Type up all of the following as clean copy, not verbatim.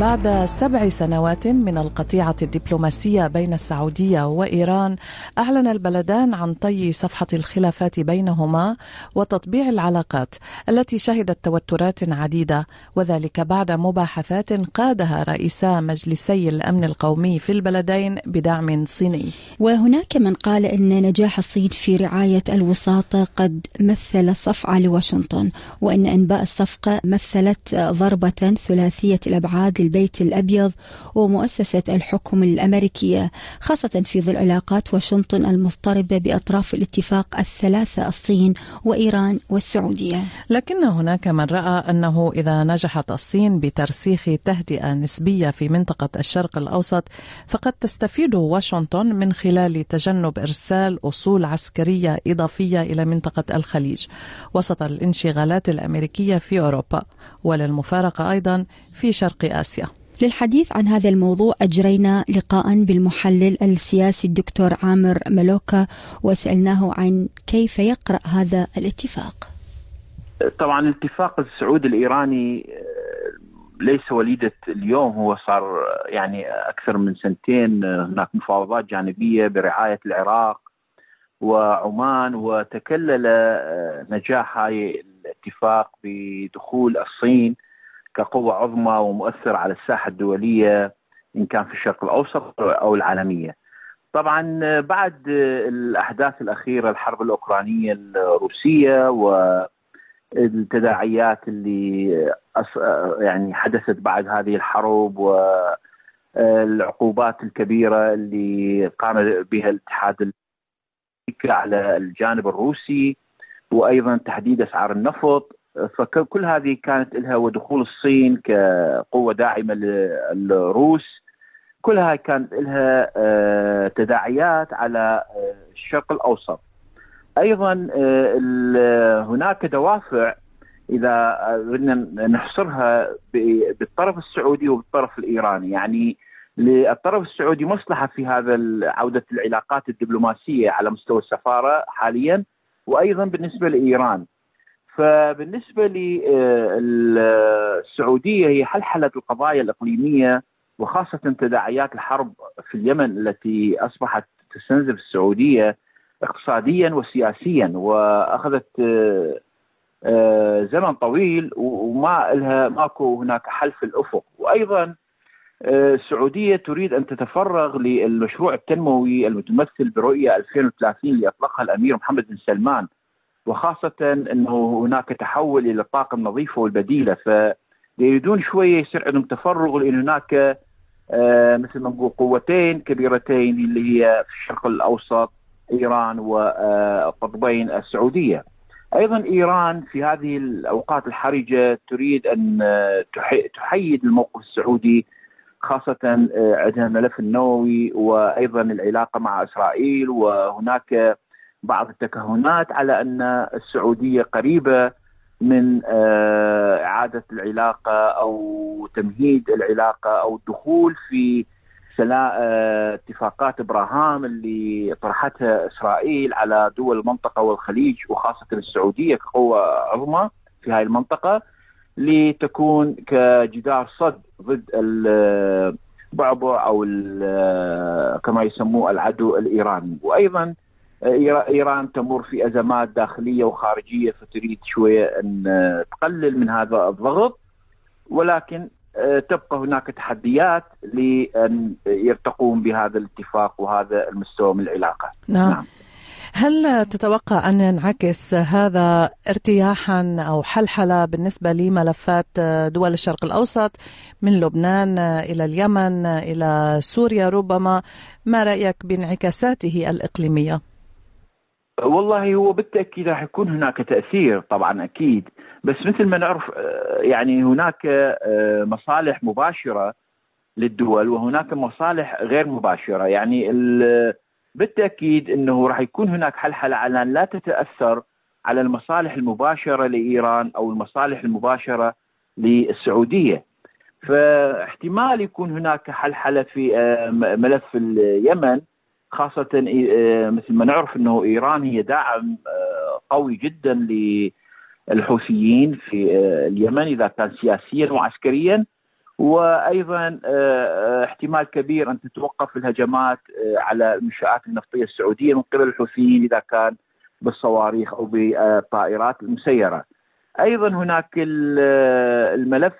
بعد 7 سنوات من القطيعة الدبلوماسية بين السعودية وإيران، أعلن البلدان عن طي صفحة الخلافات بينهما وتطبيع العلاقات التي شهدت توترات عديدة، وذلك بعد مباحثات قادها رئيسا مجلسي الأمن القومي في البلدين بدعم صيني. وهناك من قال أن نجاح الصين في رعاية الوساطة قد مثل صفعة لواشنطن، وأن أنباء الصفقة مثلت ضربة ثلاثية الأبعاد البيت الأبيض ومؤسسة الحكم الأمريكية، خاصة في ظل علاقات واشنطن المضطربة بأطراف الاتفاق الثلاثة: الصين وإيران والسعودية. لكن هناك من رأى أنه إذا نجحت الصين بترسيخ تهدئة نسبية في منطقة الشرق الأوسط، فقد تستفيد واشنطن من خلال تجنب إرسال أصول عسكرية إضافية إلى منطقة الخليج وسط الانشغالات الأمريكية في أوروبا، وللمفارقة أيضا في شرق آسيا. للحديث عن هذا الموضوع أجرينا لقاء بالمحلل السياسي الدكتور عامر ملوكا، وسألناه عن كيف يقرأ هذا الاتفاق. طبعا الاتفاق السعودي الإيراني ليس وليدة اليوم، هو صار يعني أكثر من 2 سنين هناك مفاوضات جانبية برعاية العراق وعمان، وتكلل نجاح هاي الاتفاق بدخول الصين كقوة عظمى ومؤثر على الساحة الدولية إن كان في الشرق الأوسط أو العالمية. طبعا بعد الأحداث الأخيرة، الحرب الأوكرانية الروسية والتداعيات اللي يعني حدثت بعد هذه الحروب، والعقوبات الكبيرة اللي قام بها الاتحاد الأمريكي على الجانب الروسي، وأيضا تحديد أسعار النفط، فكل هذه كانت لها، ودخول الصين كقوة داعمة للروس، كلها كانت لها تداعيات على الشرق الأوسط. أيضا هناك دوافع إذا بدنا نحصرها بالطرف السعودي وبالطرف الإيراني. يعني للطرف السعودي مصلحة في هذا عودة العلاقات الدبلوماسية على مستوى السفارة حاليا، وأيضا بالنسبة لإيران. فبالنسبة للسعودية هي حلحلة القضايا الإقليمية، وخاصة تداعيات الحرب في اليمن التي أصبحت تستنزف السعودية اقتصاديا وسياسيا، وأخذت زمن طويل وما لها ماكو هناك حل في الأفق. وأيضا السعودية تريد أن تتفرغ للمشروع التنموي المتمثل برؤية 2030 اللي أطلقها الأمير محمد بن سلمان، وخاصة أنه هناك تحول إلى الطاقة النظيفة والبديلة، فيريدون شوية يصير عندهم تفرغ، لأن هناك مثل ما نقول قوتين كبيرتين اللي هي في الشرق الأوسط: إيران والقطبين السعودية. أيضا إيران في هذه الأوقات الحرجة تريد أن تحيد الموقف السعودي، خاصة عندها الملف النووي وأيضا العلاقة مع إسرائيل، وهناك بعض التكهنات على أن السعودية قريبة من إعادة العلاقة أو تمهيد العلاقة أو الدخول في اتفاقات إبراهام اللي طرحتها إسرائيل على دول المنطقة والخليج، وخاصة السعودية كقوة عظمى في هذه المنطقة، لتكون كجدار صد ضد البعبع أو كما يسموه العدو الإيراني. وأيضا إيران تمر في أزمات داخلية وخارجية، فتريد شوية أن تقلل من هذا الضغط، ولكن تبقى هناك تحديات لأن يرتقون بهذا الاتفاق وهذا المستوى من العلاقة. نعم. هل تتوقع أن ينعكس هذا ارتياحا أو حلحلة بالنسبة لملفات دول الشرق الأوسط من لبنان إلى اليمن إلى سوريا ربما؟ ما رأيك بانعكاساته الإقليمية؟ والله هو بالتأكيد راح يكون هناك تأثير، طبعا أكيد، بس مثل ما نعرف يعني هناك مصالح مباشرة للدول وهناك مصالح غير مباشرة. يعني بالتأكيد أنه راح يكون هناك حلحلة على أن لا تتأثر على المصالح المباشرة لإيران أو المصالح المباشرة للسعودية، فاحتمال يكون هناك حلحلة في ملف اليمن، خاصة مثل ما نعرف أنه إيران هي داعم قوي جدا الحوثيين في اليمن، إذا كان سياسيا وعسكريا، وأيضا احتمال كبير أن تتوقف الهجمات على المنشآت النفطية السعودية من قبل الحوثيين إذا كان بالصواريخ أو بالطائرات المسيرة. أيضا هناك الملف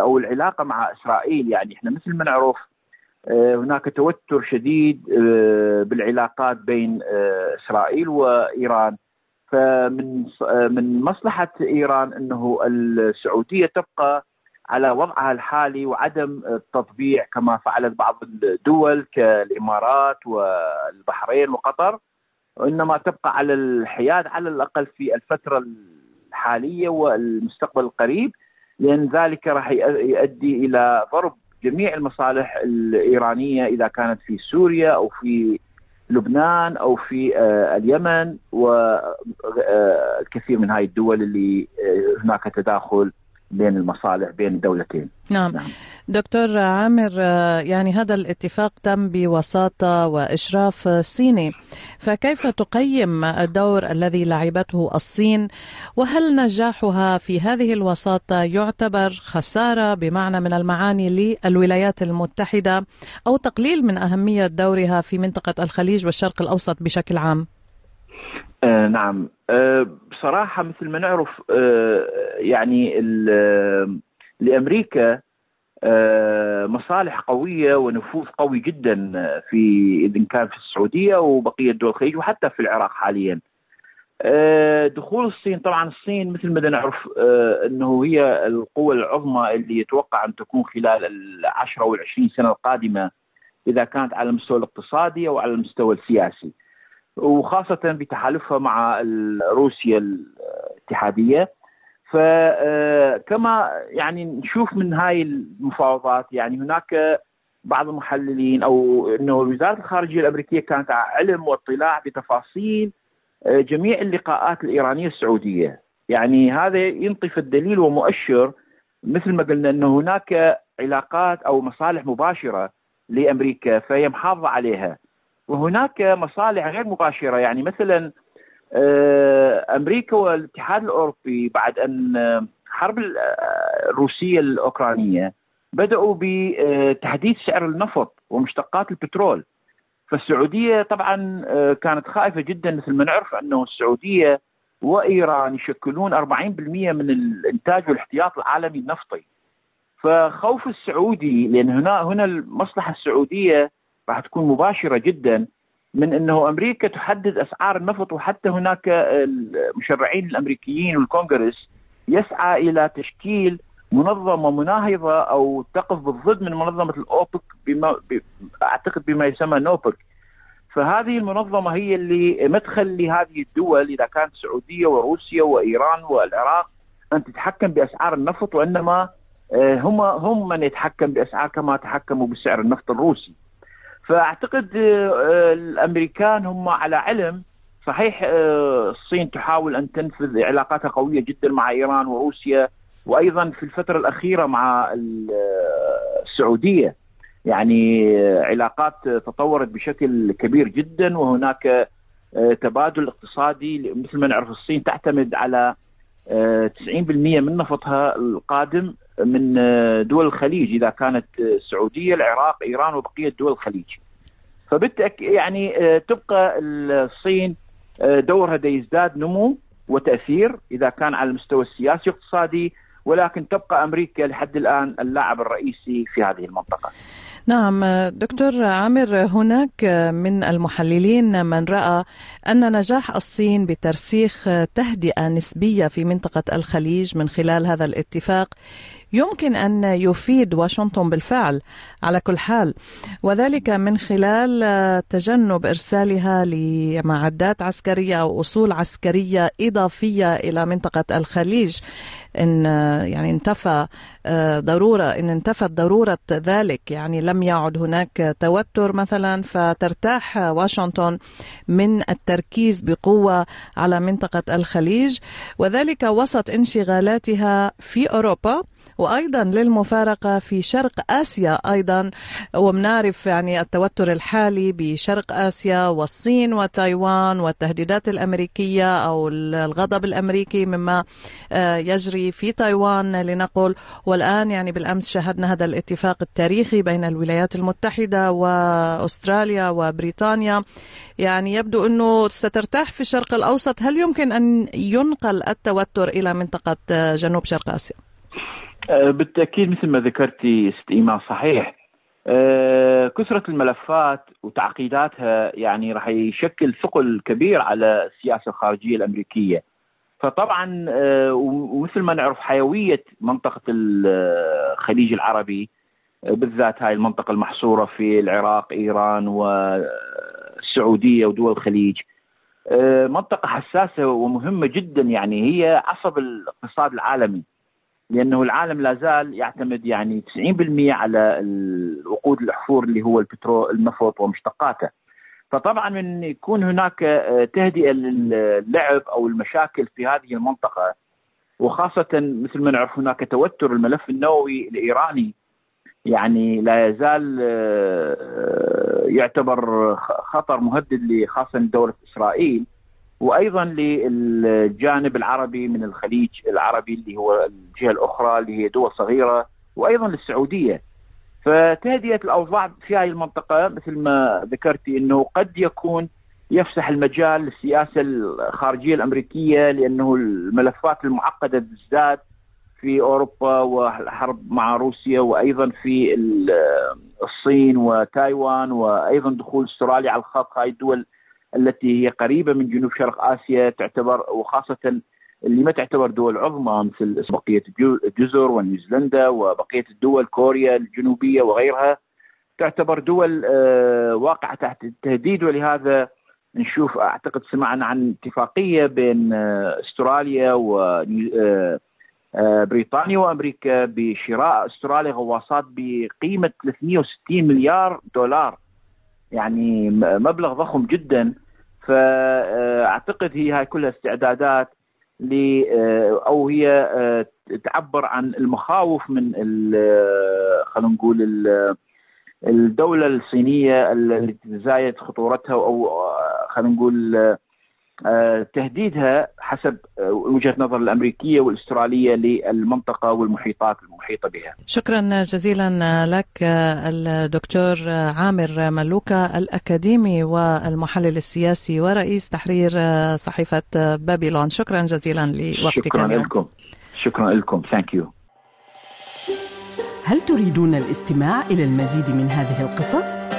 أو العلاقة مع إسرائيل، يعني إحنا مثل ما نعرف هناك توتر شديد بالعلاقات بين إسرائيل وإيران، فمن مصلحة إيران أنه السعودية تبقى على وضعها الحالي وعدم التطبيع كما فعلت بعض الدول كالإمارات والبحرين وقطر، وإنما تبقى على الحياد على الأقل في الفترة الحالية والمستقبل القريب، لأن ذلك راح يؤدي إلى ضرب جميع المصالح الإيرانية إذا كانت في سوريا أو في لبنان أو في اليمن والكثير من هاي الدول اللي هناك تداخل بين المصالح بين الدولتين. نعم. دكتور عامر، يعني هذا الاتفاق تم بوساطة وإشراف صيني، فكيف تقيم الدور الذي لعبته الصين، وهل نجاحها في هذه الوساطة يعتبر خسارة بمعنى من المعاني للولايات المتحدة أو تقليل من أهمية دورها في منطقة الخليج والشرق الأوسط بشكل عام؟ نعم، بصراحة مثل ما نعرف يعني لأمريكا مصالح قوية ونفوذ قوي جدا إذن كان في السعودية وبقية دول الخليج وحتى في العراق حاليا. دخول الصين، طبعا الصين مثل ما نعرف أنه هي القوة العظمى اللي يتوقع أن تكون خلال 10 أو 20 سنة القادمة إذا كانت على المستوى الاقتصادي أو على المستوى السياسي، وخاصة بتحالفها مع روسيا الاتحادية. فكما يعني نشوف من هاي المفاوضات، يعني هناك بعض المحللين أو أنه وزارة الخارجية الأمريكية كانت على علم واطلاع بتفاصيل جميع اللقاءات الإيرانية السعودية، يعني هذا ينطي في الدليل ومؤشر مثل ما قلنا أن هناك علاقات أو مصالح مباشرة لأمريكا فهي محافظة عليها، وهناك مصالح غير مباشرة. يعني مثلا أمريكا والاتحاد الأوروبي بعد أن الحرب الروسية الأوكرانية بدأوا بتحديد سعر النفط ومشتقات البترول، فالسعودية طبعا كانت خائفة جدا، مثل ما نعرف أنه السعودية وإيران يشكلون 40% من الإنتاج والاحتياط العالمي النفطي، فخوف السعودي لأن هنا المصلحة السعودية راح تكون مباشرة جدا من أنه أمريكا تحدد أسعار النفط. وحتى هناك المشرعين الأمريكيين والكونغرس يسعى إلى تشكيل منظمة مناهضة أو تقف بالضد من منظمة الأوبك أعتقد بما يسمى نوبك، فهذه المنظمة هي اللي مدخل لهذه الدول إذا كانت السعودية وروسيا وإيران والعراق أن تتحكم بأسعار النفط، وإنما هم من يتحكم بأسعار كما تحكموا بسعر النفط الروسي. فأعتقد الأمريكان هم على علم. صحيح الصين تحاول أن تنفذ علاقاتها قوية جدا مع إيران وروسيا، وأيضا في الفترة الأخيرة مع السعودية، يعني علاقات تطورت بشكل كبير جدا، وهناك تبادل اقتصادي. مثل ما نعرف الصين تعتمد على 90% من نفطها القادم من دول الخليج إذا كانت السعودية العراق إيران وبقية دول الخليج، فبالتأكيد يعني تبقى الصين دورها يزداد نمو وتأثير إذا كان على المستوى السياسي والاقتصادي، ولكن تبقى أمريكا لحد الآن اللاعب الرئيسي في هذه المنطقة. نعم دكتور عامر، هناك من المحللين من رأى أن نجاح الصين بترسيخ تهدئة نسبية في منطقة الخليج من خلال هذا الاتفاق يمكن أن يفيد واشنطن بالفعل على كل حال، وذلك من خلال تجنب إرسالها لمعدات عسكرية أو أصول عسكرية إضافية إلى منطقة الخليج إن انتفت ضرورة ذلك، يعني لم يعد هناك توتر مثلا، فترتاح واشنطن من التركيز بقوة على منطقة الخليج، وذلك وسط انشغالاتها في أوروبا وأيضا للمفارقة في شرق آسيا أيضا، ومنعرف يعني التوتر الحالي بشرق آسيا والصين وتايوان والتهديدات الأمريكية أو الغضب الأمريكي مما يجري في تايوان لنقل. والآن يعني بالأمس شهدنا هذا الاتفاق التاريخي بين الولايات المتحدة وأستراليا وبريطانيا، يعني يبدو أنه سترتاح في الشرق الأوسط. هل يمكن أن ينقل التوتر إلى منطقة جنوب شرق آسيا؟ بالتأكيد مثل ما ذكرتي ست إيمان، صحيح كثرة الملفات وتعقيداتها يعني راح يشكل ثقل كبير على السياسة الخارجية الأمريكية. فطبعا ومثل ما نعرف حيوية منطقة الخليج العربي بالذات، هاي المنطقة المحصورة في العراق إيران والسعودية ودول الخليج، منطقة حساسة ومهمة جدا، يعني هي عصب الاقتصاد العالمي، لأنه العالم لازال يعتمد يعني 90% على الوقود الأحفور اللي هو البترول النفط ومشتقاته. فطبعا من يكون هناك تهدئة للعب أو المشاكل في هذه المنطقة، وخاصة مثل ما نعرف هناك توتر الملف النووي الإيراني، يعني لا يزال يعتبر خطر مهدد خاصة لدولة إسرائيل، وأيضا للجانب العربي من الخليج العربي اللي هو الجهة الأخرى اللي هي دول صغيرة، وأيضا للسعودية. فتهدئة الأوضاع في هذه المنطقة مثل ما ذكرتي أنه قد يكون يفسح المجال للسياسة الخارجية الأمريكية، لأنه الملفات المعقدة بالذات في أوروبا والحرب مع روسيا، وأيضا في الصين وتايوان، وأيضا دخول استراليا على الخط، هاي الدول التي هي قريبة من جنوب شرق آسيا تعتبر، وخاصة اللي ما تعتبر دول عظمى مثل بقية الجزر ونيوزيلندا وبقية الدول كوريا الجنوبية وغيرها، تعتبر دول واقعة تحت التهديد. ولهذا نشوف أعتقد سمعنا عن اتفاقية بين استراليا وبريطانيا وأمريكا بشراء استراليا غواصات بقيمة $360 مليار، يعني مبلغ ضخم جدا. فأعتقد هي كلها استعدادات أو هي تعبر عن المخاوف من خلينا نقول الدولة الصينية اللي تزايد خطورتها أو خلينا نقول تهديدها حسب وجهة نظر الأمريكية والأسترالية للمنطقة والمحيطات المحيطة بها. شكرا جزيلا لك الدكتور عامر ملوكا، الأكاديمي والمحلل السياسي ورئيس تحرير صحيفة بابلون. شكرا جزيلا لوقتك. شكرا لكم. Thank you. هل تريدون الاستماع إلى المزيد من هذه القصص؟